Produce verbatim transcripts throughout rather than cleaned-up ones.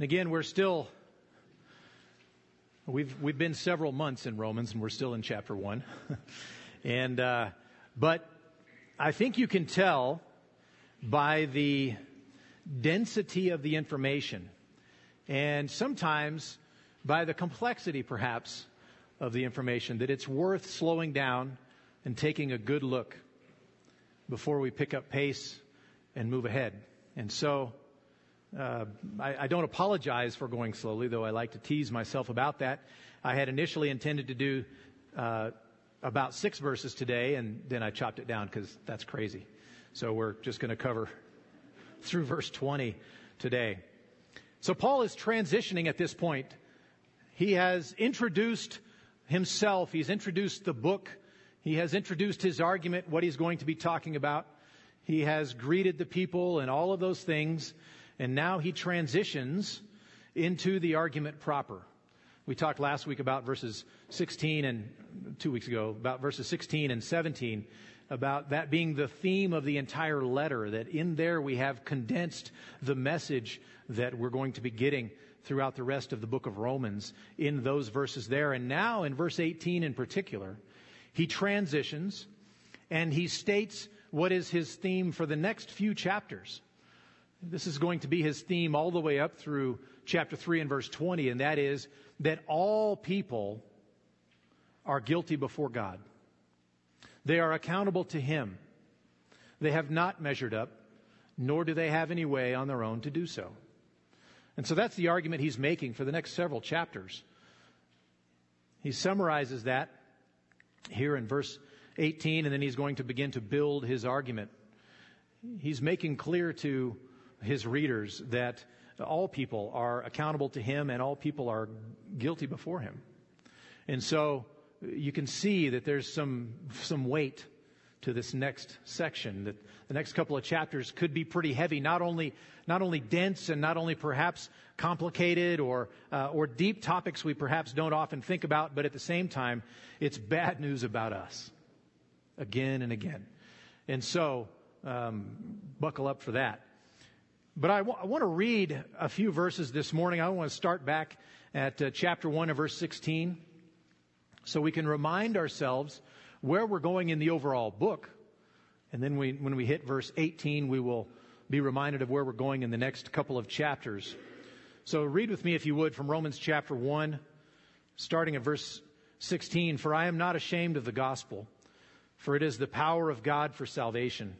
And again, we're still, we've we've been several months in Romans, and we're still in chapter one. and uh, but I think you can tell by the density of the information, and sometimes by the complexity, perhaps, of the information, that it's worth slowing down and taking a good look before we pick up pace and move ahead. And so Uh, I, I don't apologize for going slowly, though I like to tease myself about that. I had initially intended to do uh, about six verses today, and then I chopped it down because that's crazy. So we're just going to cover through verse twenty today. So Paul is transitioning at this point. He has introduced himself. He's introduced the book. He has introduced his argument, what he's going to be talking about. He has greeted the people and all of those things. And now he transitions into the argument proper. We talked last week about verses sixteen and two weeks ago about verses sixteen and seventeen, about that being the theme of the entire letter, that in there we have condensed the message that we're going to be getting throughout the rest of the book of Romans in those verses there. And now in verse eighteen in particular, he transitions and he states what is his theme for the next few chapters. This is going to be his theme all the way up through chapter three and verse twenty, and that is that all people are guilty before God. They are accountable to Him. They have not measured up, nor do they have any way on their own to do so. And so that's the argument he's making for the next several chapters. He summarizes that here in verse eighteen, and then he's going to begin to build his argument. He's making clear to his readers that all people are accountable to him and all people are guilty before him. And so you can see that there's some some weight to this next section, that the next couple of chapters could be pretty heavy, not only not only dense and not only perhaps complicated or uh, or deep topics we perhaps don't often think about, but at the same time, it's bad news about us again and again. And so um, buckle up for that. But I, w- I want to read a few verses this morning. I want to start back at uh, chapter one and verse sixteen so we can remind ourselves where we're going in the overall book. And then we, when we hit verse eighteen, we will be reminded of where we're going in the next couple of chapters. So read with me, if you would, from Romans chapter one, starting at verse sixteen. For I am not ashamed of the gospel, for it is the power of God for salvation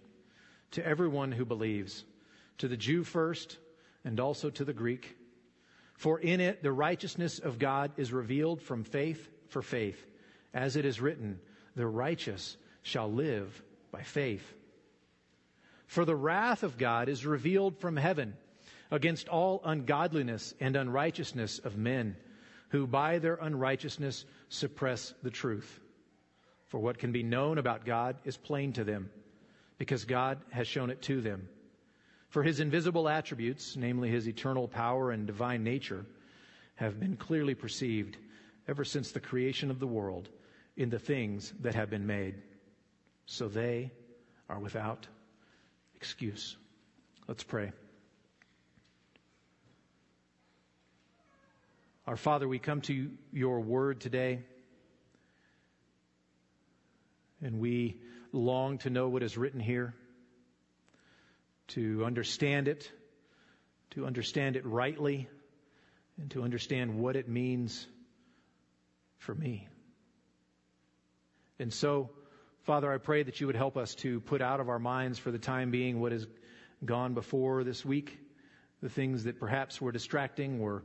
to everyone who believes, to the Jew first, and also to the Greek. For in it the righteousness of God is revealed from faith for faith, as it is written, the righteous shall live by faith. For the wrath of God is revealed from heaven against all ungodliness and unrighteousness of men, who by their unrighteousness suppress the truth. For what can be known about God is plain to them, because God has shown it to them. For his invisible attributes, namely his eternal power and divine nature, have been clearly perceived ever since the creation of the world in the things that have been made. So they are without excuse. Let's pray. Our Father, we come to your word today, and we long to know what is written here, to understand it, to understand it rightly, and to understand what it means for me. And so, Father, I pray that you would help us to put out of our minds for the time being what has gone before this week, the things that perhaps were distracting or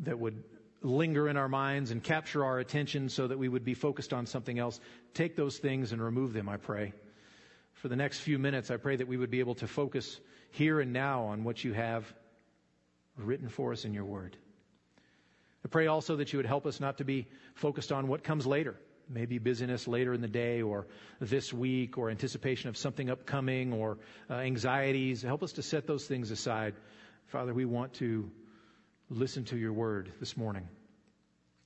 that would linger in our minds and capture our attention so that we would be focused on something else. Take those things and remove them, I pray. For the next few minutes, I pray that we would be able to focus here and now on what you have written for us in your word. I pray also that you would help us not to be focused on what comes later, maybe busyness later in the day or this week or anticipation of something upcoming or uh, anxieties. Help us to set those things aside. Father, we want to listen to your word this morning.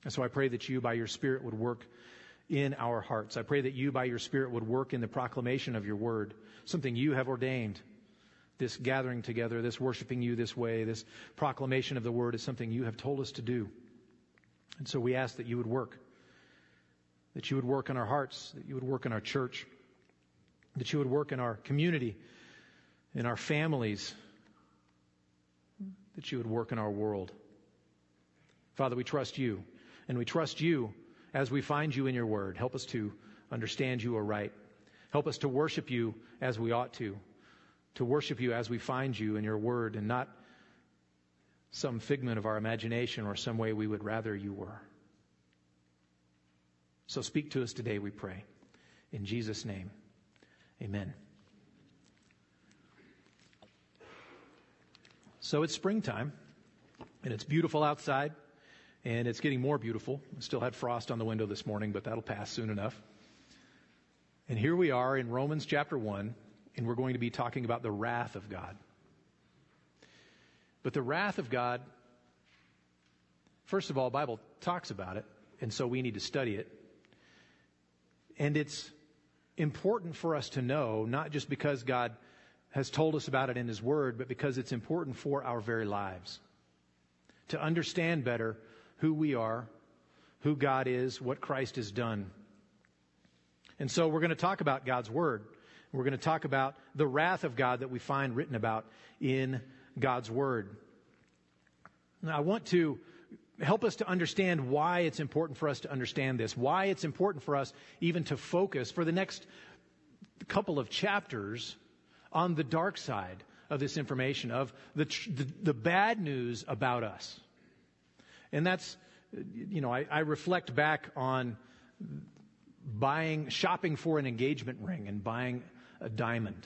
And so I pray that you, by your Spirit, would work in our hearts. I pray that you, by your Spirit, would work in the proclamation of your word, something you have ordained, this gathering together, this worshiping you this way, this proclamation of the word is something you have told us to do. And so we ask that you would work, that you would work in our hearts, that you would work in our church, that you would work in our community, in our families, that you would work in our world. Father, we trust you, and we trust you as we find you in your word. Help us to understand you aright. Help us to worship you as we ought to, to worship you as we find you in your word, and not some figment of our imagination or some way we would rather you were. So speak to us today, we pray. In Jesus' name, amen. So it's springtime, and it's beautiful outside, and it's getting more beautiful. We still had frost on the window this morning, but that'll pass soon enough. And here we are in Romans chapter one, and we're going to be talking about the wrath of God. But the wrath of God, first of all, the Bible talks about it, and so we need to study it. And it's important for us to know, not just because God has told us about it in his word, but because it's important for our very lives. To understand better who we are, who God is, what Christ has done. And so we're going to talk about God's word. We're going to talk about the wrath of God that we find written about in God's word. Now, I want to help us to understand why it's important for us to understand this, why it's important for us even to focus for the next couple of chapters on the dark side of this information, of the, the, the bad news about us. And that's, you know, I, I reflect back on buying, shopping for an engagement ring and buying a diamond,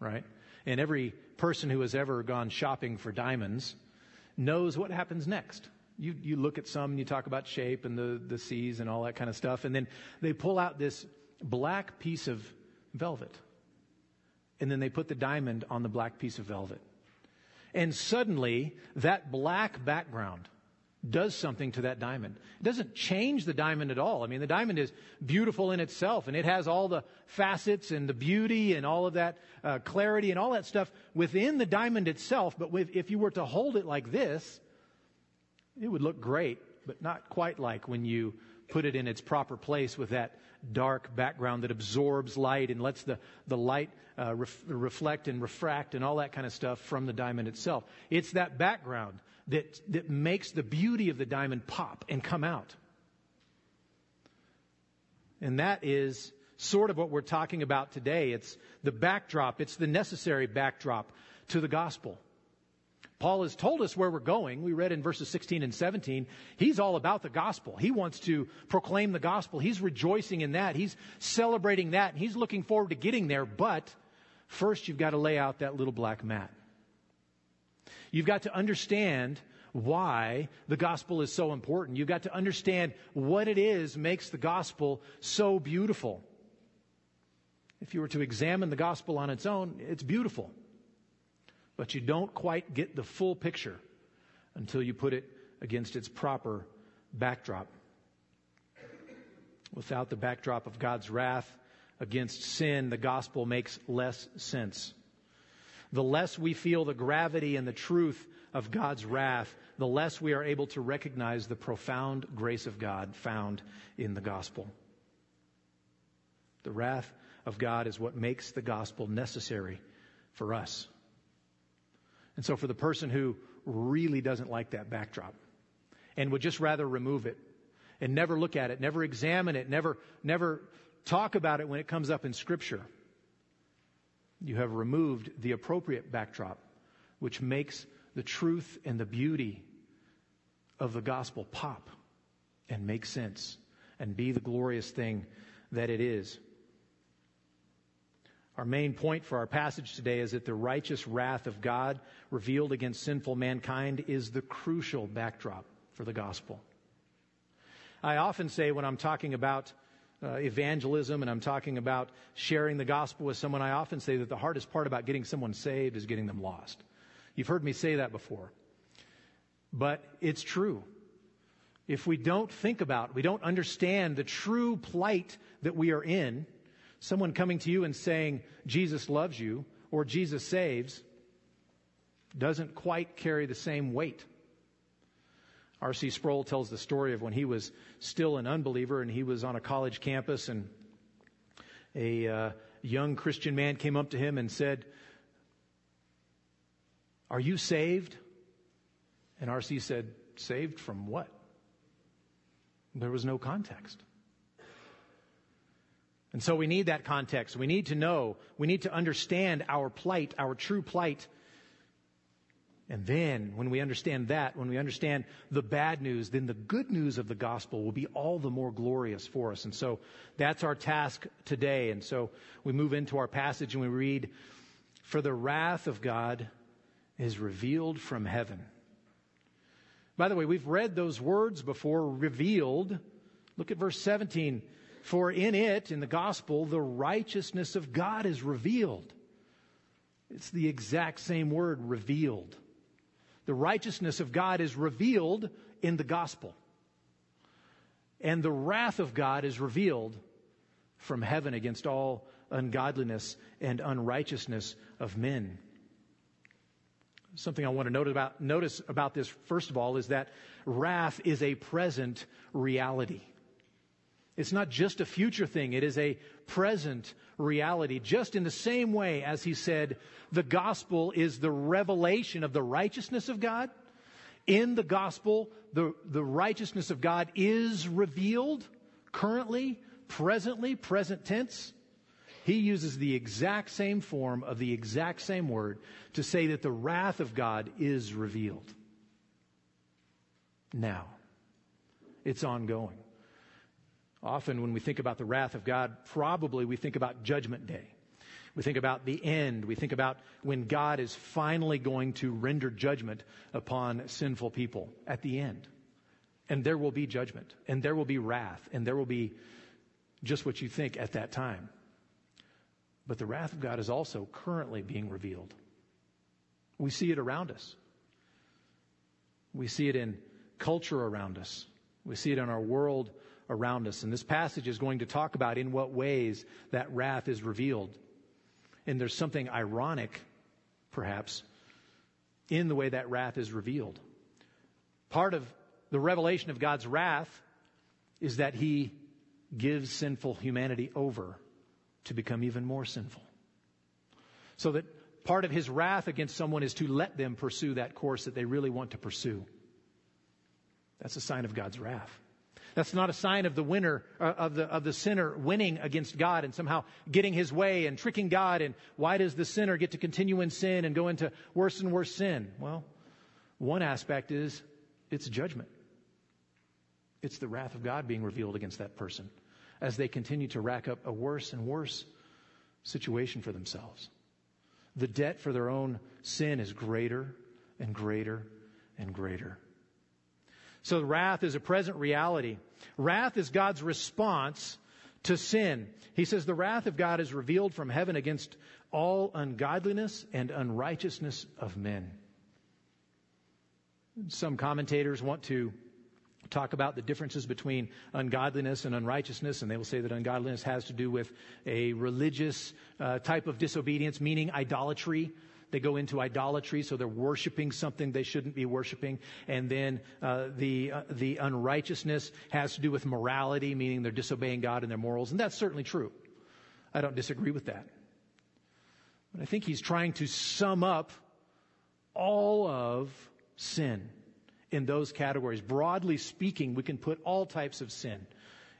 right? And every person who has ever gone shopping for diamonds knows what happens next. You you look at some and you talk about shape and the, the C's and all that kind of stuff. And then they pull out this black piece of velvet. And then they put the diamond on the black piece of velvet. And suddenly, that black background does something to that diamond. It doesn't change the diamond at all. I mean, the diamond is beautiful in itself, and it has all the facets and the beauty and all of that uh, clarity and all that stuff within the diamond itself. But with, if you were to hold it like this, it would look great, but not quite like when you put it in its proper place with that dark background that absorbs light and lets the, the light uh, ref, reflect and refract and all that kind of stuff from the diamond itself. It's that background that that makes the beauty of the diamond pop and come out. And that is sort of what we're talking about today. It's the backdrop. It's the necessary backdrop to the gospel. Paul has told us where we're going. We read in verses sixteen and seventeen, he's all about the gospel. He wants to proclaim the gospel. He's rejoicing in that. He's celebrating that. And he's looking forward to getting there. But first, you've got to lay out that little black mat. You've got to understand why the gospel is so important. You've got to understand what it is makes the gospel so beautiful. If you were to examine the gospel on its own, it's beautiful. But you don't quite get the full picture until you put it against its proper backdrop. Without the backdrop of God's wrath against sin, the gospel makes less sense. The less we feel the gravity and the truth of God's wrath, the less we are able to recognize the profound grace of God found in the gospel. The wrath of God is what makes the gospel necessary for us. And so for the person who really doesn't like that backdrop and would just rather remove it and never look at it, never examine it, never never talk about it when it comes up in Scripture, you have removed the appropriate backdrop, which makes the truth and the beauty of the gospel pop and make sense and be the glorious thing that it is. Our main point for our passage today is that the righteous wrath of God revealed against sinful mankind is the crucial backdrop for the gospel. I often say when I'm talking about uh, evangelism and I'm talking about sharing the gospel with someone, I often say that the hardest part about getting someone saved is getting them lost. You've heard me say that before, but it's true. If we don't think about, we don't understand the true plight that we are in, someone coming to you and saying, Jesus loves you, or Jesus saves, doesn't quite carry the same weight. R C Sproul tells the story of when he was still an unbeliever and he was on a college campus, and a uh, young Christian man came up to him and said, "Are you saved?" And R C said, "Saved from what?" There was no context. And so we need that context. We need to know, we need to understand our plight, our true plight. And then when we understand that, when we understand the bad news, then the good news of the gospel will be all the more glorious for us. And so that's our task today. And so we move into our passage and we read, "For the wrath of God is revealed from heaven." By the way, we've read those words before, revealed. Look at verse seventeen. For in it, in the gospel, the righteousness of God is revealed. It's the exact same word, revealed. The righteousness of God is revealed in the gospel. And the wrath of God is revealed from heaven against all ungodliness and unrighteousness of men. Something I want to note about, notice about this, first of all, is that wrath is a present reality. It's not just a future thing. It is a present reality. Just in the same way as he said, the gospel is the revelation of the righteousness of God. In the gospel, the, the righteousness of God is revealed currently, presently, present tense. He uses the exact same form of the exact same word to say that the wrath of God is revealed. Now, it's ongoing. Often when we think about the wrath of God, probably we think about Judgment Day. We think about the end. We think about when God is finally going to render judgment upon sinful people at the end. And there will be judgment, and there will be wrath, and there will be just what you think at that time. But the wrath of God is also currently being revealed. We see it around us. We see it in culture around us. We see it in our world around us. And this passage is going to talk about in what ways that wrath is revealed. And there's something ironic, perhaps, in the way that wrath is revealed. Part of the revelation of God's wrath is that He gives sinful humanity over to become even more sinful. So that part of His wrath against someone is to let them pursue that course that they really want to pursue. That's a sign of God's wrath. That's not a sign of the winner, uh, of the of the sinner winning against God and somehow getting his way and tricking God. And why does the sinner get to continue in sin and go into worse and worse sin? Well, one aspect is it's judgment. It's the wrath of God being revealed against that person as they continue to rack up a worse and worse situation for themselves. The debt for their own sin is greater and greater and greater. So wrath is a present reality. Wrath is God's response to sin. He says the wrath of God is revealed from heaven against all ungodliness and unrighteousness of men. Some commentators want to talk about the differences between ungodliness and unrighteousness, and they will say that ungodliness has to do with a religious uh, type of disobedience, meaning idolatry. They go into idolatry, so they're worshiping something they shouldn't be worshiping. And then uh, the uh, the unrighteousness has to do with morality, meaning they're disobeying God and their morals. And that's certainly true. I don't disagree with that. But I think he's trying to sum up all of sin in those categories. Broadly speaking, we can put all types of sin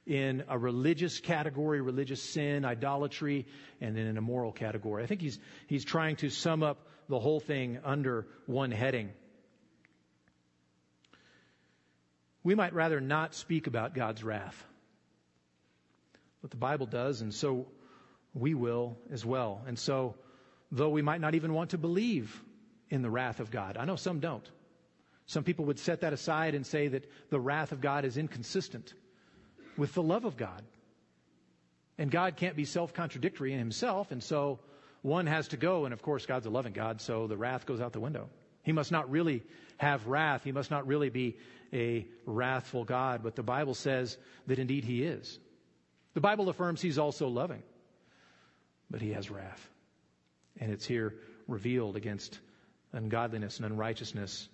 in a religious category, religious sin, idolatry, and in an immoral category. I think he's he's trying to sum up the whole thing under one heading. We might rather not speak about God's wrath. But the Bible does, and so we will as well. And so, though we might not even want to believe in the wrath of God, I know some don't. Some people would set that aside and say that the wrath of God is inconsistent with the love of God. And God can't be self-contradictory in Himself, and so one has to go, and of course God's a loving God, so the wrath goes out the window. He must not really have wrath. He must not really be a wrathful God, but the Bible says that indeed He is. The Bible affirms He's also loving, but He has wrath, and it's here revealed against ungodliness and unrighteousness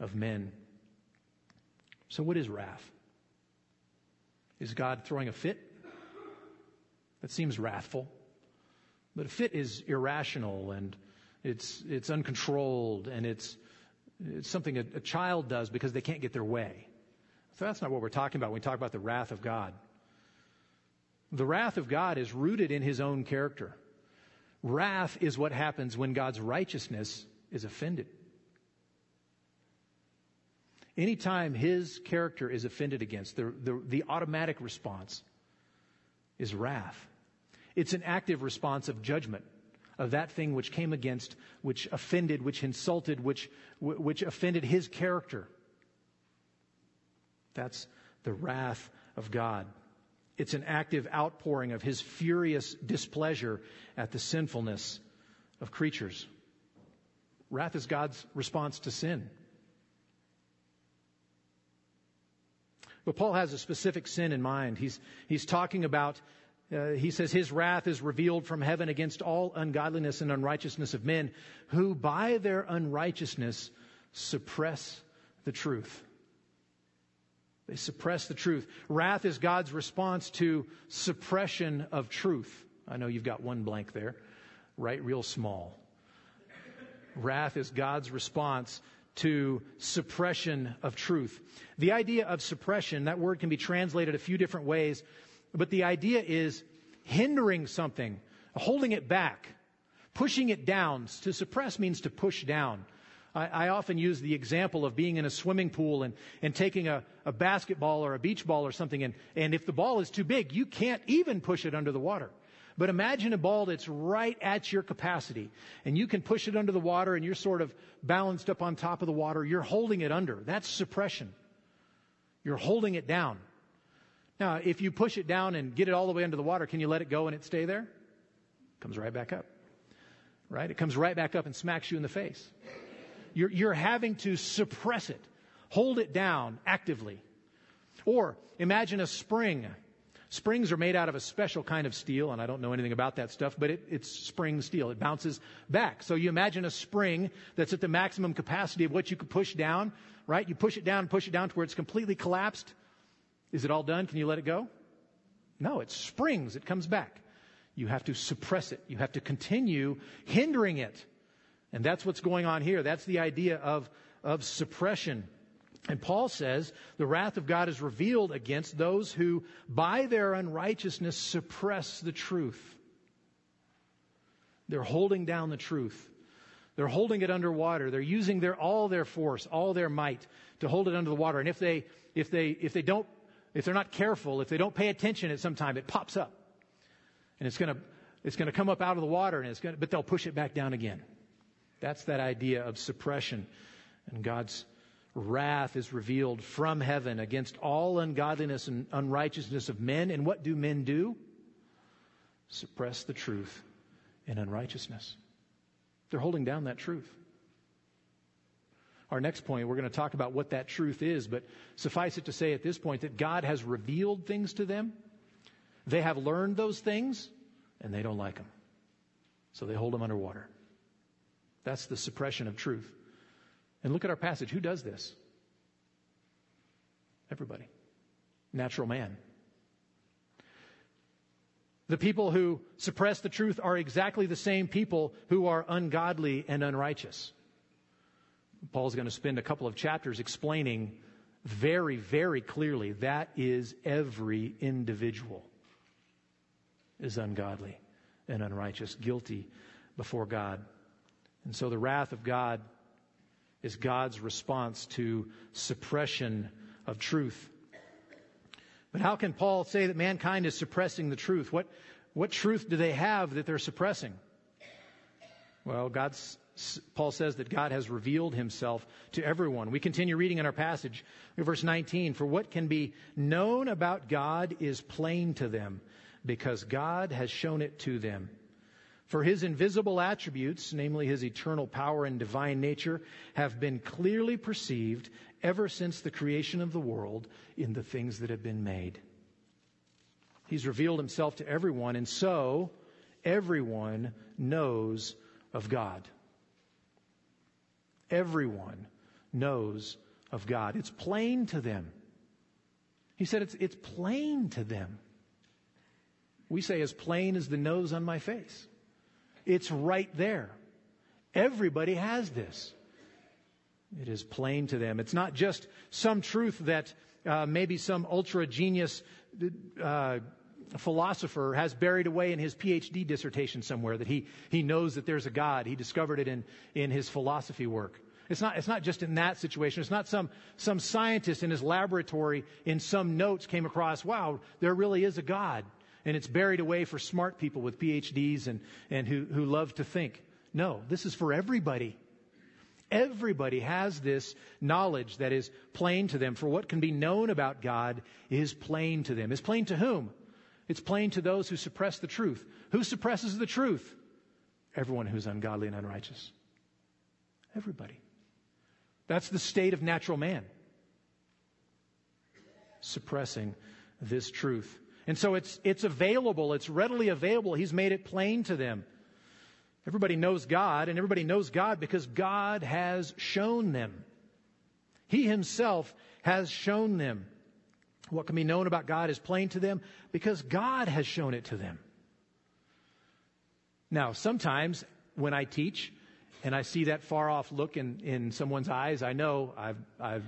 of men. So what is wrath? Is God throwing a fit? That seems wrathful. But a fit is irrational, and it's it's uncontrolled, and it's it's something a, a child does because they can't get their way. So that's not what we're talking about when we talk about the wrath of God. The wrath of God is rooted in his own character. Wrath is what happens when God's righteousness is offended. Anytime his character is offended against, the, the, the automatic response is wrath. It's an active response of judgment of that thing which came against, which offended, which insulted, which, which offended his character. That's the wrath of God. It's an active outpouring of his furious displeasure at the sinfulness of creatures. Wrath is God's response to sin. But Paul has a specific sin in mind. He's, he's talking about, uh, he says, his wrath is revealed from heaven against all ungodliness and unrighteousness of men who by their unrighteousness suppress the truth. They suppress the truth. Wrath is God's response to suppression of truth. I know you've got one blank there. Right, real small. Wrath is God's response to suppression of truth. The idea of suppression, that word can be translated a few different ways, but the idea is hindering something, holding it back, pushing it down. To suppress means to push down. I often use the example of being in a swimming pool and, and taking a, a basketball or a beach ball or something, and, and if the ball is too big, you can't even push it under the water. But imagine a ball that's right at your capacity, and you can push it under the water, and you're sort of balanced up on top of the water. You're holding it under. That's suppression. You're holding it down. Now, if you push it down and get it all the way under the water, can you let it go and it stay there? It comes right back up, right? It comes right back up and smacks you in the face. You're, you're having to suppress it, hold it down actively. Or imagine a spring. Springs are made out of a special kind of steel, and I don't know anything about that stuff, but it, it's spring steel. It bounces back. So you imagine a spring that's at the maximum capacity of what you could push down, right? You push it down, push it down to where it's completely collapsed. Is it all done? Can you let it go? No, it springs. It comes back. You have to suppress it. You have to continue hindering it. And that's what's going on here. That's the idea of, of suppression. And Paul says the wrath of God is revealed against those who by their unrighteousness suppress the truth. They're holding down the truth. They're holding it underwater. They're using their all their force, all their might to hold it under the water. And if they if they if they don't if they're not careful, if they don't pay attention at some time, it pops up. And it's gonna it's gonna come up out of the water, and it's gonna but they'll push it back down again. That's that idea of suppression. And God's wrath is revealed from heaven against all ungodliness and unrighteousness of men. And what do men do? Suppress the truth in unrighteousness. They're holding down that truth. Our next point, we're going to talk about what that truth is, but suffice it to say at this point that God has revealed things to them. They have learned those things, and they don't like them. So they hold them underwater. That's the suppression of truth. And look at our passage. Who does this? Everybody. Natural man. The people who suppress the truth are exactly the same people who are ungodly and unrighteous. Paul's going to spend a couple of chapters explaining very, very clearly that is every individual is ungodly and unrighteous, guilty before God. And so the wrath of God is God's response to suppression of truth. But how can Paul say that mankind is suppressing the truth? What, what truth do they have that they're suppressing? Well, God's, Paul says that God has revealed himself to everyone. We continue reading in our passage, verse nineteen, for what can be known about God is plain to them because God has shown it to them. For his invisible attributes, namely his eternal power and divine nature, have been clearly perceived ever since the creation of the world in the things that have been made. He's revealed himself to everyone, and so everyone knows of God. Everyone knows of God. It's plain to them. He said it's, it's plain to them. We say as plain as the nose on my face. It's right there. Everybody has this. It is plain to them. It's not just some truth that uh, maybe some ultra genius uh, philosopher has buried away in his P H D dissertation somewhere, that he he knows that there's a God. He discovered it in in his philosophy work. It's not it's not just in that situation. It's not some some scientist in his laboratory in some notes came across, wow, there really is a God, and it's buried away for smart people with P H Ds and and who who love to think. No, this is for everybody. Everybody has this knowledge that is plain to them. For what can be known about God is plain to them. Is plain to whom? It's plain to those who suppress the truth. Who suppresses the truth? Everyone who's ungodly and unrighteous. Everybody. That's the state of natural man. Suppressing this truth. And so it's it's available. It's readily available. He's made it plain to them. Everybody knows God, and everybody knows God because God has shown them. He himself has shown them. What can be known about God is plain to them because God has shown it to them. Now, sometimes when I teach and I see that far-off look in, in someone's eyes, I know I've, I've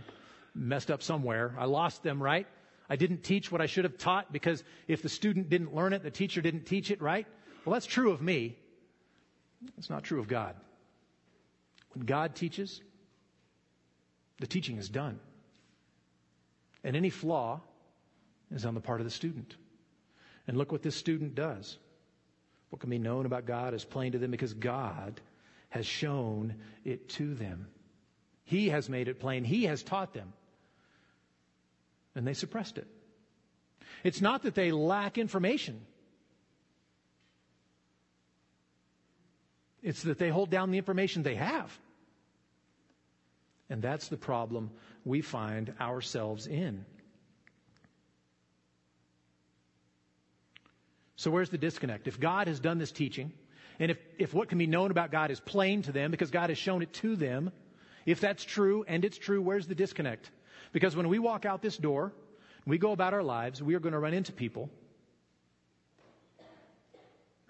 messed up somewhere. I lost them, right? I didn't teach what I should have taught because if the student didn't learn it, the teacher didn't teach it, right? Well, that's true of me. It's not true of God. When God teaches, the teaching is done. And any flaw is on the part of the student. And look what this student does. What can be known about God is plain to them because God has shown it to them. He has made it plain. He has taught them. And they suppressed it. It's not that they lack information. It's that they hold down the information they have. And that's the problem we find ourselves in. So where's the disconnect? If God has done this teaching, and if, if what can be known about God is plain to them because God has shown it to them, if that's true, and it's true, where's the disconnect? Because when we walk out this door, we go about our lives, we are going to run into people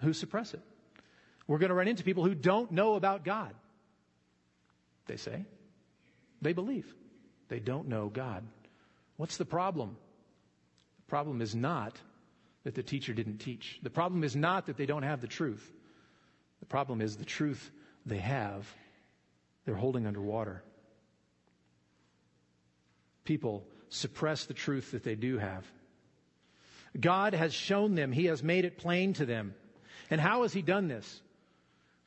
who suppress it. We're going to run into people who don't know about God. They say. They believe. They don't know God. What's the problem? The problem is not that the teacher didn't teach. The problem is not that they don't have the truth. The problem is the truth they have, they're holding underwater. People suppress the truth that they do have. God has shown them. He has made it plain to them. And how has He done this?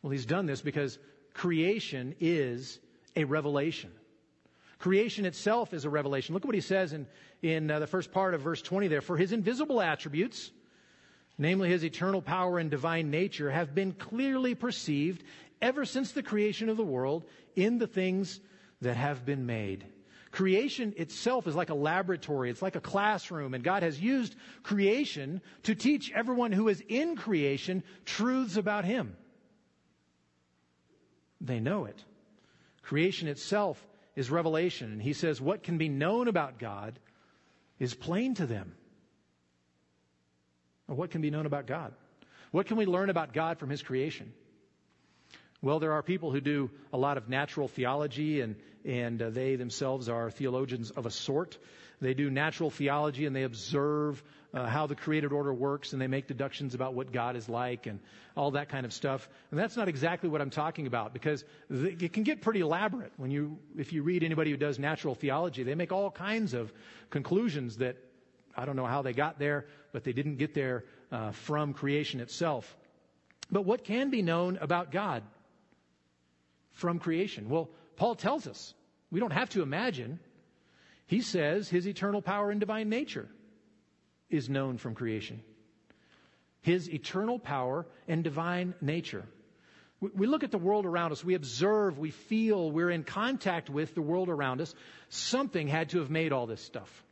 Well, He's done this because creation is a revelation. Creation itself is a revelation. Look at what He says in, in uh, the first part of verse twenty there. For His invisible attributes, namely His eternal power and divine nature, have been clearly perceived ever since the creation of the world in the things that have been made. Creation itself is like a laboratory. It's like a classroom. And God has used creation to teach everyone who is in creation truths about Him. They know it. Creation itself is revelation. And He says what can be known about God is plain to them. Well, what can be known about God? What can we learn about God from His creation? Well, there are people who do a lot of natural theology, and, and uh, they themselves are theologians of a sort. They do natural theology, and they observe uh, how the created order works, and they make deductions about what God is like and all that kind of stuff. And that's not exactly what I'm talking about, because th- it can get pretty elaborate. When you, if you read anybody who does natural theology, they make all kinds of conclusions that I don't know how they got there, but they didn't get there uh, from creation itself. But what can be known about God? From creation. Well, Paul tells us. We don't have to imagine. He says His eternal power and divine nature is known from creation. His eternal power and divine nature. We look at the world around us. We observe. We feel. We're in contact with the world around us. Something had to have made all this stuff.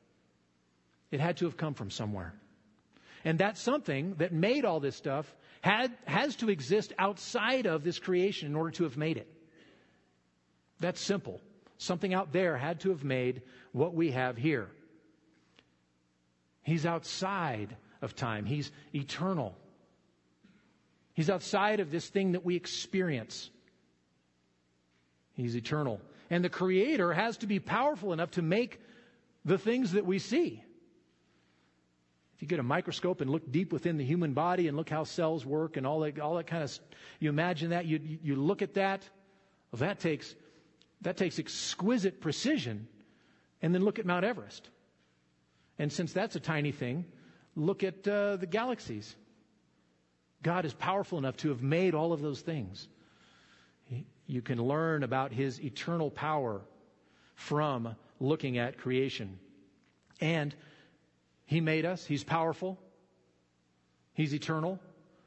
It had to have come from somewhere. And that something that made all this stuff had, has to exist outside of this creation in order to have made it. That's simple. Something out there had to have made what we have here. He's outside of time. He's eternal. He's outside of this thing that we experience. He's eternal. And the Creator has to be powerful enough to make the things that we see. If you get a microscope and look deep within the human body and look how cells work and all that, all that kind of, you imagine that, you, you look at that, well, that takes, that takes exquisite precision. And then look at Mount Everest. And since that's a tiny thing, look at uh, the galaxies. God is powerful enough to have made all of those things. He, you can learn about His eternal power from looking at creation. And He made us. He's powerful. He's eternal.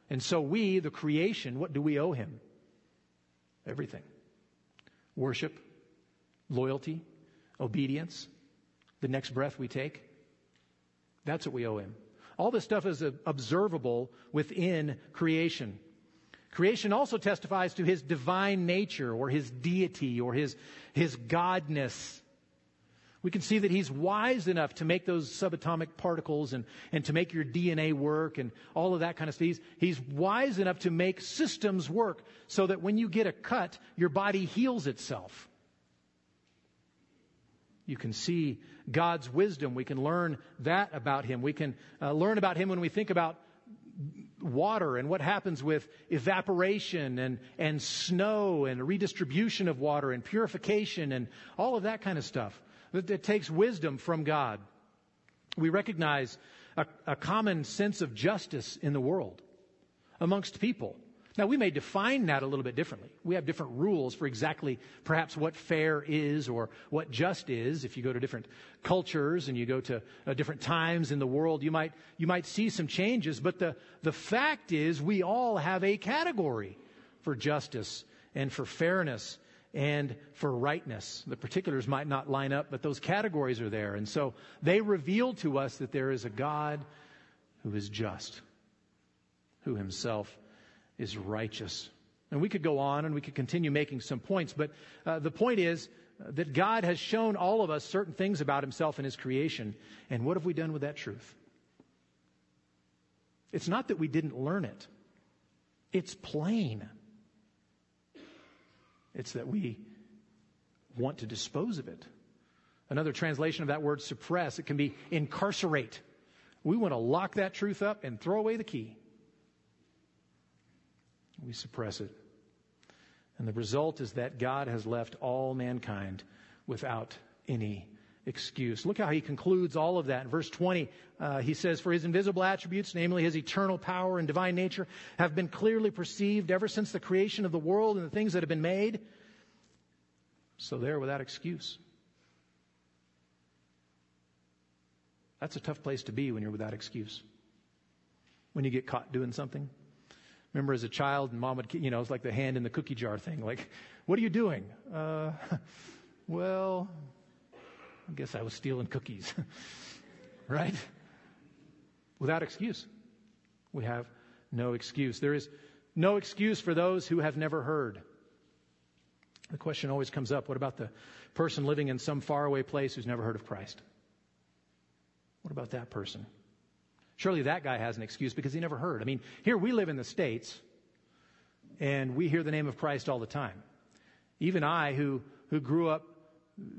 And so we, the creation, what do we owe Him? Everything. Worship, loyalty, obedience, the next breath we take. That's what we owe Him. All this stuff is observable within creation. Creation also testifies to His divine nature or His deity or His, His godness. We can see that He's wise enough to make those subatomic particles and, and to make your D N A work and all of that kind of stuff. He's, he's wise enough to make systems work so that when you get a cut, your body heals itself. You can see God's wisdom. We can learn that about Him. We can uh, learn about Him when we think about water and what happens with evaporation and, and snow and redistribution of water and purification and all of that kind of stuff. It takes wisdom from God. We recognize a, a common sense of justice in the world amongst people. Now, we may define that a little bit differently. We have different rules for exactly perhaps what fair is or what just is. If you go to different cultures and you go to uh, different times in the world, you might you might see some changes. But the, the fact is we all have a category for justice and for fairness and for rightness. The particulars might not line up, but those categories are there. And so they reveal to us that there is a God who is just, who Himself is righteous. And we could go on and we could continue making some points, but uh, the point is that God has shown all of us certain things about Himself and His creation. And what have we done with that truth? It's not that we didn't learn it. It's plain. It's that we want to dispose of it. Another translation of that word suppress, it can be incarcerate. We want to lock that truth up and throw away the key. We suppress it. And the result is that God has left all mankind without any excuse. Look how He concludes all of that. In verse twenty, uh, He says, "For His invisible attributes, namely His eternal power and divine nature, have been clearly perceived ever since the creation of the world and the things that have been made." So they're without excuse. That's a tough place to be when you're without excuse. When you get caught doing something. Remember as a child, and mom would, you know, it's like the hand in the cookie jar thing. Like, what are you doing? Uh, well, I guess I was stealing cookies, right? Without excuse. We have no excuse. There is no excuse for those who have never heard. The question always comes up, what about the person living in some faraway place who's never heard of Christ? What about that person? Surely that guy has an excuse because he never heard. I mean, here we live in the States and we hear the name of Christ all the time. Even I, who, who grew up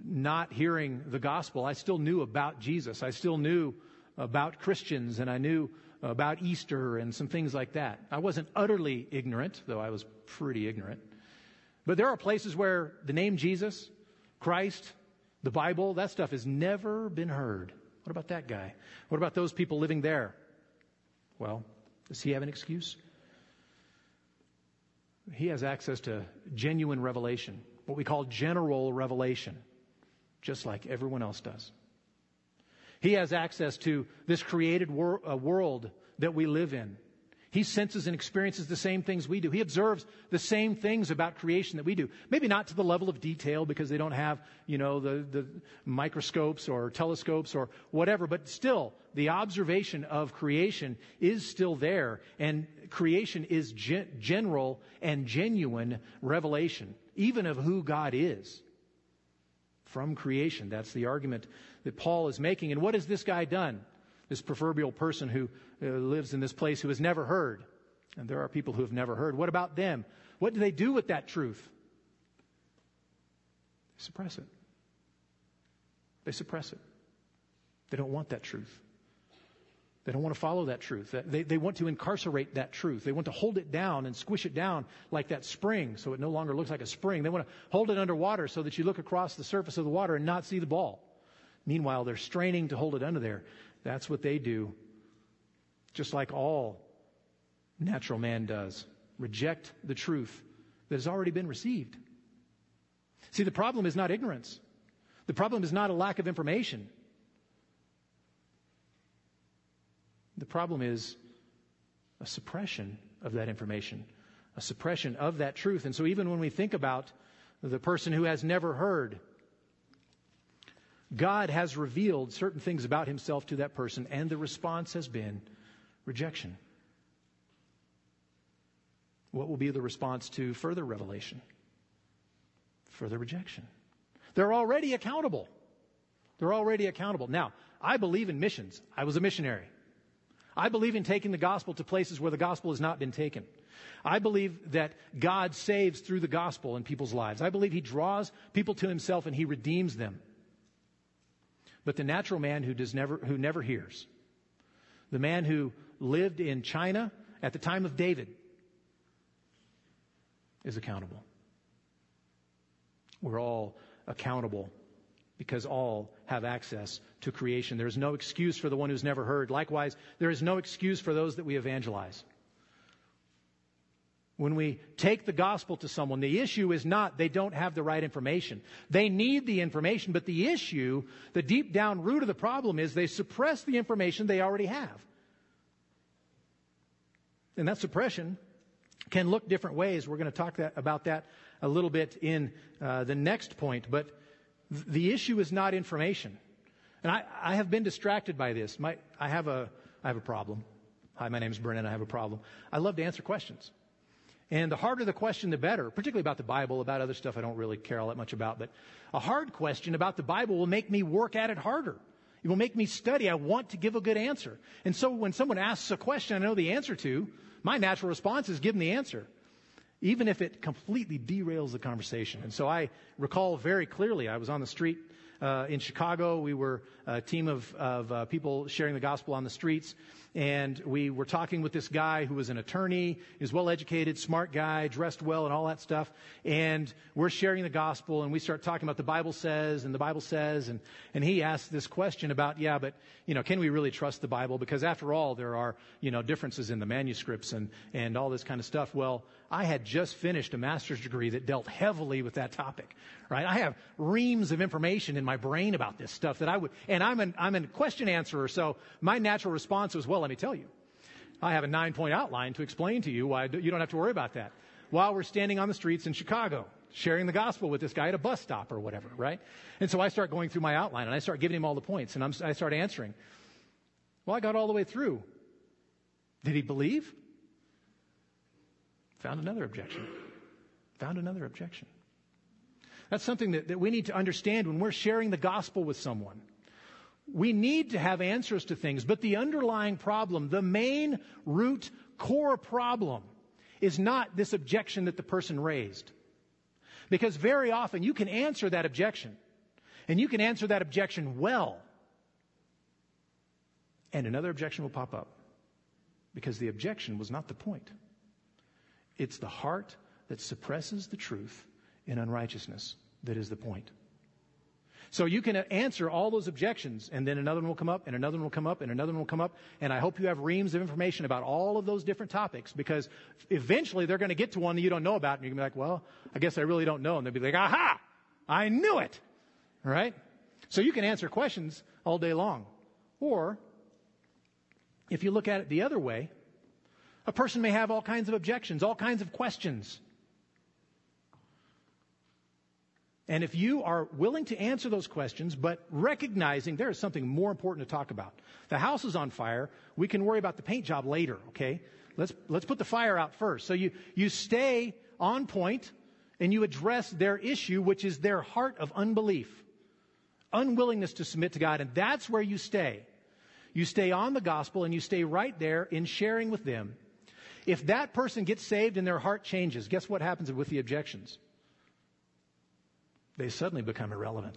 not hearing the gospel, I still knew about Jesus. I still knew about Christians and I knew about Easter and some things like that. I wasn't utterly ignorant, though I was pretty ignorant. But there are places where the name Jesus, Christ, the Bible, that stuff has never been heard. What about that guy? What about those people living there? Well, does he have an excuse? He has access to genuine revelation, what we call general revelation, just like everyone else does. He has access to this created wor- uh, world that we live in. He senses and experiences the same things we do. He observes the same things about creation that we do. Maybe not to the level of detail because they don't have, you know, the, the microscopes or telescopes or whatever, but still the observation of creation is still there, and creation is gen- general and genuine revelation, even of who God is. From creation. That's the argument that Paul is making. And what has this guy done? This proverbial person who uh, lives in this place who has never heard. And there are people who have never heard. What about them? What do they do with that truth? They suppress it. They suppress it. They don't want that truth. They don't want to follow that truth. They, they want to incarcerate that truth. They want to hold it down and squish it down like that spring so it no longer looks like a spring. They want to hold it underwater so that you look across the surface of the water and not see the ball. Meanwhile, they're straining to hold it under there. That's what they do, just like all natural man does. Reject the truth that has already been received. See, the problem is not ignorance. The problem is not a lack of information. The problem is a suppression of that information, a suppression of that truth. And so even when we think about the person who has never heard, God has revealed certain things about himself to that person, and the response has been rejection. What will be the response to further revelation? Further rejection. They're already accountable. They're already accountable. Now, I believe in missions. I was a missionary. I believe in taking the gospel to places where the gospel has not been taken. I believe that God saves through the gospel in people's lives. I believe he draws people to himself and he redeems them. But the natural man who does never, who never hears, the man who lived in China at the time of David, is accountable. We're all accountable because all have access to creation. There is no excuse for the one who's never heard. Likewise, there is no excuse for those that we evangelize. When we take the gospel to someone, the issue is not they don't have the right information. They need the information, but the issue, the deep down root of the problem is they suppress the information they already have. And that suppression can look different ways. We're going to talk that, about that a little bit in uh, the next point, but the issue is not information. And I, I have been distracted by this. My, I have a, I have a problem. Hi, my name is Brennan. I have a problem. I love to answer questions. And the harder the question, the better, particularly about the Bible. About other stuff I don't really care all that much about. But a hard question about the Bible will make me work at it harder. It will make me study. I want to give a good answer. And so when someone asks a question I know the answer to, my natural response is give them the answer, even if it completely derails the conversation. And so I recall very clearly, I was on the street uh, in Chicago. We were a team of, of uh, people sharing the gospel on the streets. And we were talking with this guy who was an attorney. He was well-educated, smart guy, dressed well and all that stuff. And we're sharing the gospel, and we start talking about the Bible says and the Bible says. And, and he asked this question about, yeah, but, you know, can we really trust the Bible? Because after all, there are, you know, differences in the manuscripts and, and all this kind of stuff. Well, I had just finished a master's degree that dealt heavily with that topic, right? I have reams of information in my brain about this stuff that I would, and I'm an, I'm a question answerer. So my natural response was, well, let me tell you, I have a nine point outline to explain to you why you don't have to worry about that, while we're standing on the streets in Chicago, sharing the gospel with this guy at a bus stop or whatever, right? And so I start going through my outline and I start giving him all the points and I'm, I start answering. Well, I got all the way through. Did he believe? Found another objection. Found another objection. That's something that, that we need to understand when we're sharing the gospel with someone. We need to have answers to things, but the underlying problem, the main root core problem, is not this objection that the person raised. Because very often you can answer that objection, and you can answer that objection well, and another objection will pop up, because the objection was not the point. It's the heart that suppresses the truth in unrighteousness that is the point. So you can answer all those objections, and then another one will come up, and another one will come up, and another one will come up. And I hope you have reams of information about all of those different topics, because eventually they're going to get to one that you don't know about, and you're going to be like, well, I guess I really don't know. And they'll be like, aha, I knew it, right? So you can answer questions all day long. Or if you look at it the other way, A person may have all kinds of objections, all kinds of questions. And if you are willing to answer those questions, but recognizing there is something more important to talk about. The house is on fire. We can worry about the paint job later, okay? Let's, let's put the fire out first. So you, you stay on point and you address their issue, which is their heart of unbelief, unwillingness to submit to God. And that's where you stay. You stay on the gospel and you stay right there in sharing with them. If that person gets saved and their heart changes, guess what happens with the objections? They suddenly become irrelevant.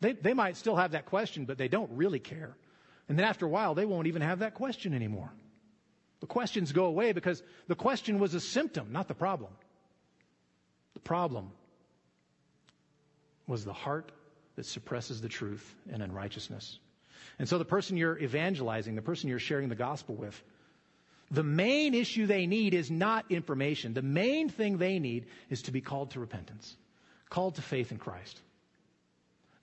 They, they might still have that question, but they don't really care. And then after a while, they won't even have that question anymore. The questions go away because the question was a symptom, not the problem. The problem was the heart that suppresses the truth and unrighteousness. And so the person you're evangelizing, the person you're sharing the gospel with, the main issue they need is not information. The main thing they need is to be called to repentance, called to faith in Christ.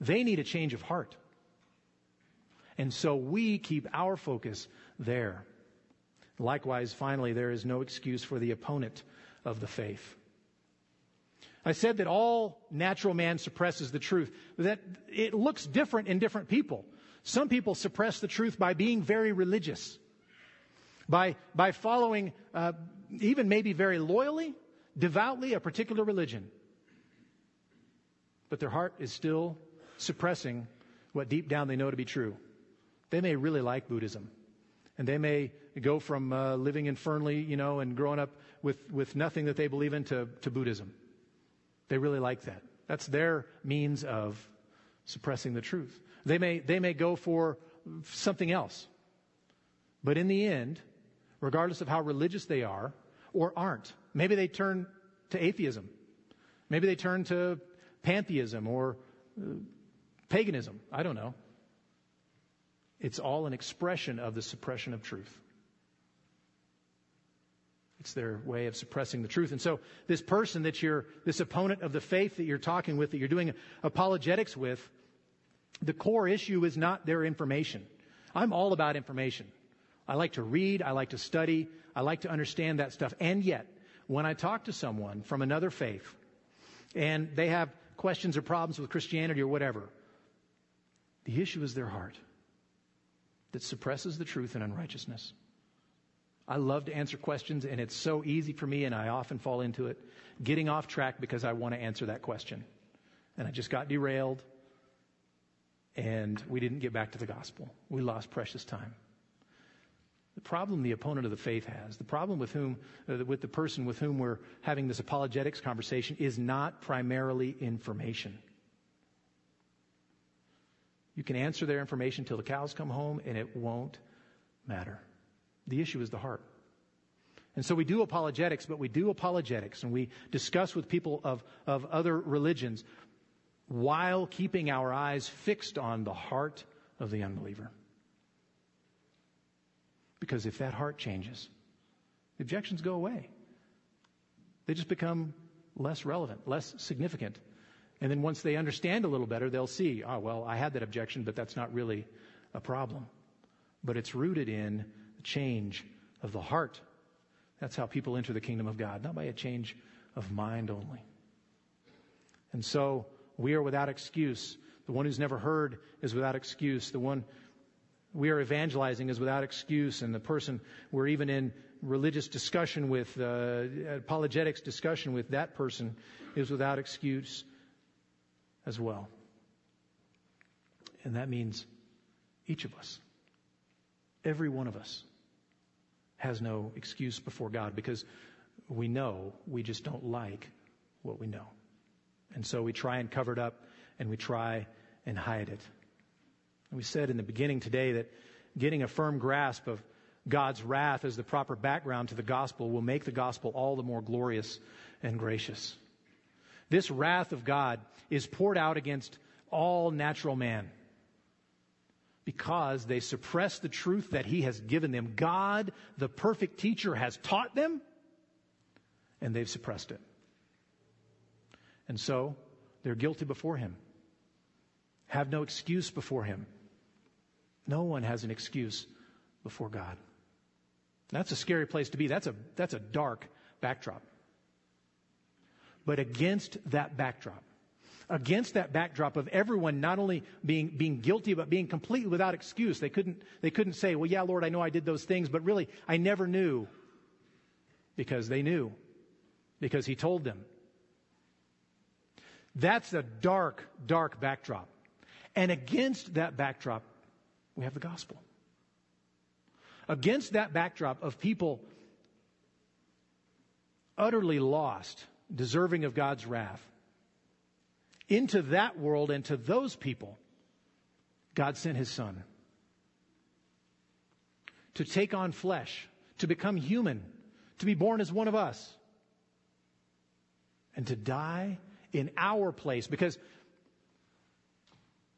They need a change of heart. And so we keep our focus there. Likewise, finally, there is no excuse for the opponent of the faith. I said that all natural man suppresses the truth, that it looks different in different people. Some people suppress the truth by being very religious. By by following, uh, even maybe very loyally, devoutly, a particular religion. But their heart is still suppressing what deep down they know to be true. They may really like Buddhism. And they may go from uh, living in Fernley, you know, and growing up with, with nothing that they believe in to, to Buddhism. They really like that. That's their means of suppressing the truth. They may they may go for something else. But in the end, regardless of how religious they are or aren't, maybe they turn to atheism. Maybe they turn to pantheism or uh, paganism. I don't know. It's all an expression of the suppression of truth. It's their way of suppressing the truth. And so this person that you're, this opponent of the faith that you're talking with, that you're doing apologetics with, the core issue is not their information. I'm all about information. I like to read. I like to study. I like to understand that stuff. And yet, when I talk to someone from another faith and they have questions or problems with Christianity or whatever, the issue is their heart that suppresses the truth and unrighteousness. I love to answer questions, and it's so easy for me, and I often fall into it, getting off track because I want to answer that question. And I just got derailed, and we didn't get back to the gospel. We lost precious time. The problem the opponent of the faith has, the problem with whom, uh, with the person with whom we're having this apologetics conversation, is not primarily information. You can answer their information till the cows come home, and it won't matter. The issue is the heart. And so we do apologetics, but we do apologetics, and we discuss with people of, of other religions while keeping our eyes fixed on the heart of the unbeliever. Because if that heart changes, the objections go away. They just become less relevant, less significant. And then once they understand a little better, they'll see, oh, well, I had that objection, but that's not really a problem. But it's rooted in the change of the heart. That's how people enter the kingdom of God, not by a change of mind only. And so we are without excuse. The one who's never heard is without excuse. The one we are evangelizing is without excuse, and the person we're even in religious discussion with, uh, apologetics discussion with, that person is without excuse as well. And that means each of us, every one of us, has no excuse before God, because we know we just don't like what we know. And so we try and cover it up, and we try and hide it. We said in the beginning today that getting a firm grasp of God's wrath as the proper background to the gospel will make the gospel all the more glorious and gracious. This wrath of God is poured out against all natural man because they suppress the truth that He has given them. God, the perfect teacher, has taught them, and they've suppressed it. And so they're guilty before Him, have no excuse before Him. No one has an excuse before God. That's a scary place to be. That's a, that's a dark backdrop. But against that backdrop, against that backdrop of everyone not only being, being guilty, but being completely without excuse. They couldn't, they couldn't say, well, yeah, Lord, I know I did those things, but really I never knew, because they knew, because he told them. That's a dark, dark backdrop. And against that backdrop, we have the gospel. Against that backdrop of people utterly lost, deserving of God's wrath, into that world and to those people, God sent his son to take on flesh, to become human, to be born as one of us, and to die in our place. Because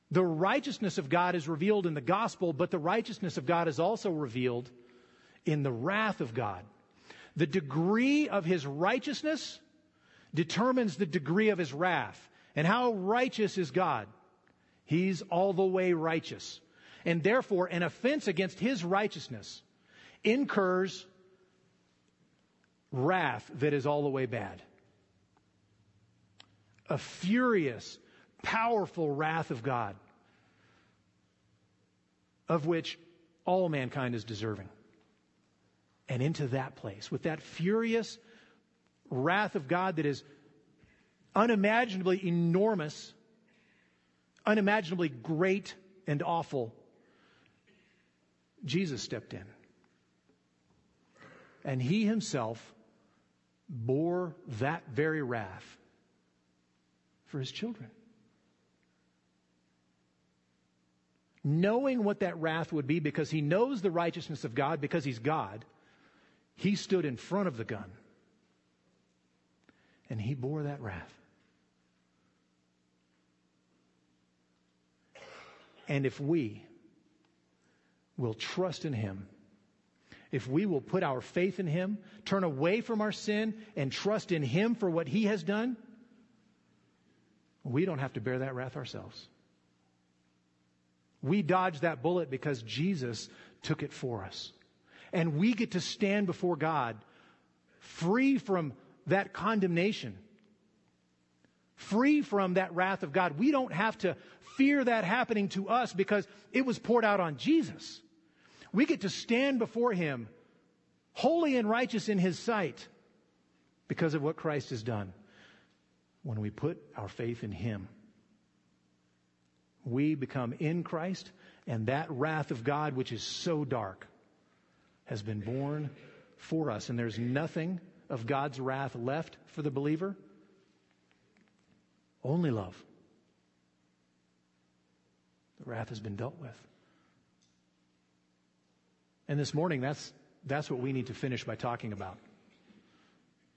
the righteousness of God is revealed in the gospel, but the righteousness of God is also revealed in the wrath of God. The degree of his righteousness determines the degree of his wrath. And how righteous is God? He's all the way righteous. And therefore, an offense against his righteousness incurs wrath that is all the way bad. A furious, powerful wrath of God, of which all mankind is deserving. And into that place, with that furious wrath of God that is unimaginably enormous, unimaginably great and awful, Jesus stepped in. And he himself bore that very wrath for his children. Knowing what that wrath would be, because he knows the righteousness of God, because he's God, he stood in front of the gun. And he bore that wrath. And if we will trust in him, if we will put our faith in him, turn away from our sin and trust in him for what he has done, we don't have to bear that wrath ourselves. We dodge that bullet because Jesus took it for us. And we get to stand before God free from that condemnation, free from that wrath of God. We don't have to fear that happening to us because it was poured out on Jesus. We get to stand before him holy and righteous in his sight because of what Christ has done. When we put our faith in him, we become in Christ, and that wrath of God, which is so dark, has been borne for us. And there's nothing of God's wrath left for the believer, only love. The wrath has been dealt with. And this morning, that's, that's what we need to finish by talking about.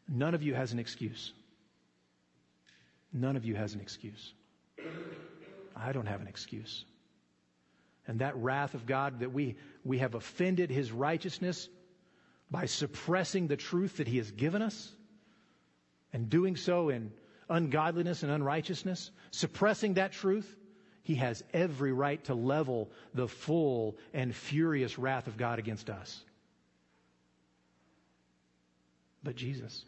None of you has an excuse. None of you has an excuse. I don't have an excuse. And that wrath of God that we, we have offended his righteousness by suppressing the truth that he has given us, and doing so in ungodliness and unrighteousness, suppressing that truth, he has every right to level the full and furious wrath of God against us. But Jesus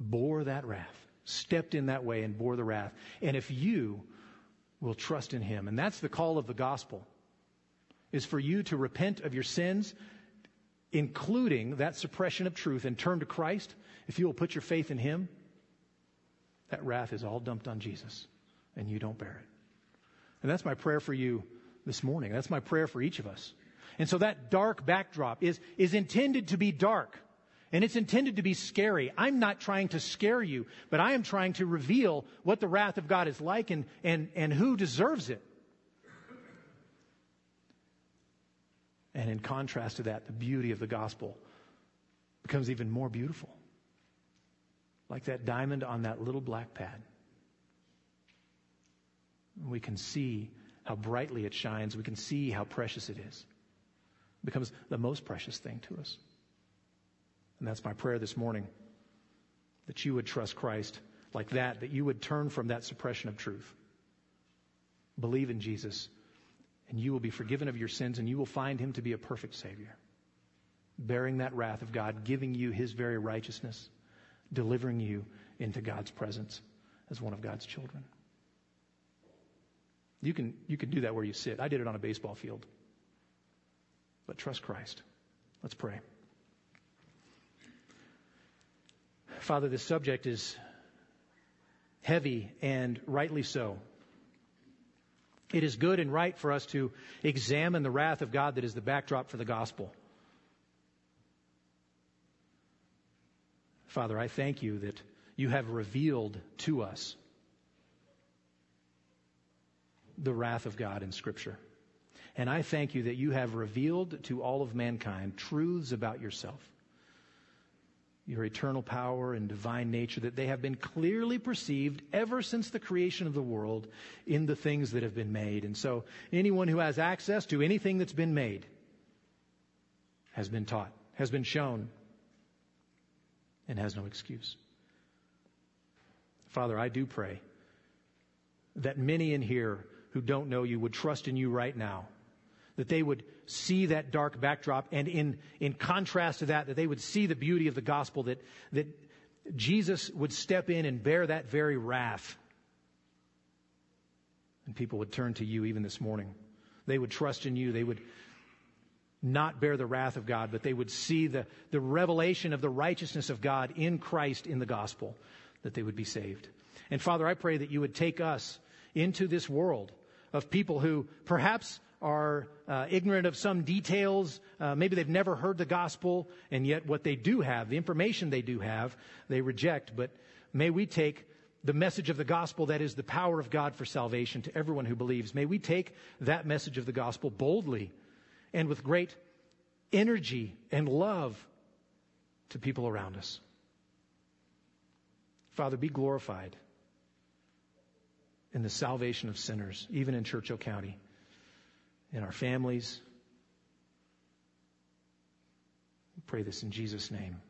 bore that wrath, stepped in that way and bore the wrath. And if you will trust in him, and that's the call of the gospel, is for you to repent of your sins, including that suppression of truth, and turn to Christ. If you will put your faith in him, that wrath is all dumped on Jesus, and you don't bear it. And that's my prayer for you this morning. That's my prayer for each of us. And so that dark backdrop is, is intended to be dark, and it's intended to be scary. I'm not trying to scare you, but I am trying to reveal what the wrath of God is like and, and, and who deserves it. And in contrast to that, the beauty of the gospel becomes even more beautiful. Like that diamond on that little black pad. We can see how brightly it shines. We can see how precious it is. It becomes the most precious thing to us. And that's my prayer this morning, that you would trust Christ like that, that you would turn from that suppression of truth. Believe in Jesus and you will be forgiven of your sins, and you will find him to be a perfect Savior, bearing that wrath of God, giving you his very righteousness, delivering you into God's presence as one of God's children. You can, you can do that where you sit. I did it on a baseball field. But trust Christ. Let's pray. Father, this subject is heavy, and rightly so. It is good and right for us to examine the wrath of God that is the backdrop for the gospel. Father, I thank you that you have revealed to us the wrath of God in Scripture. And I thank you that you have revealed to all of mankind truths about yourself, your eternal power and divine nature, that they have been clearly perceived ever since the creation of the world in the things that have been made. And so anyone who has access to anything that's been made has been taught, has been shown, and has no excuse. Father, I do pray that many in here who don't know you would trust in you right now, that they would see that dark backdrop, and in, in contrast to that, that they would see the beauty of the gospel, that, that Jesus would step in and bear that very wrath. And people would turn to you even this morning. They would trust in you. They would not bear the wrath of God, but they would see the, the revelation of the righteousness of God in Christ in the gospel, that they would be saved. And Father, I pray that you would take us into this world of people who perhaps are uh, ignorant of some details. Uh, maybe they've never heard the gospel, and yet what they do have, the information they do have, they reject. But may we take the message of the gospel, that is the power of God for salvation to everyone who believes. May we take that message of the gospel boldly and with great energy and love to people around us. Father, be glorified in the salvation of sinners, even in Churchill County, in our families. We pray this in Jesus' name.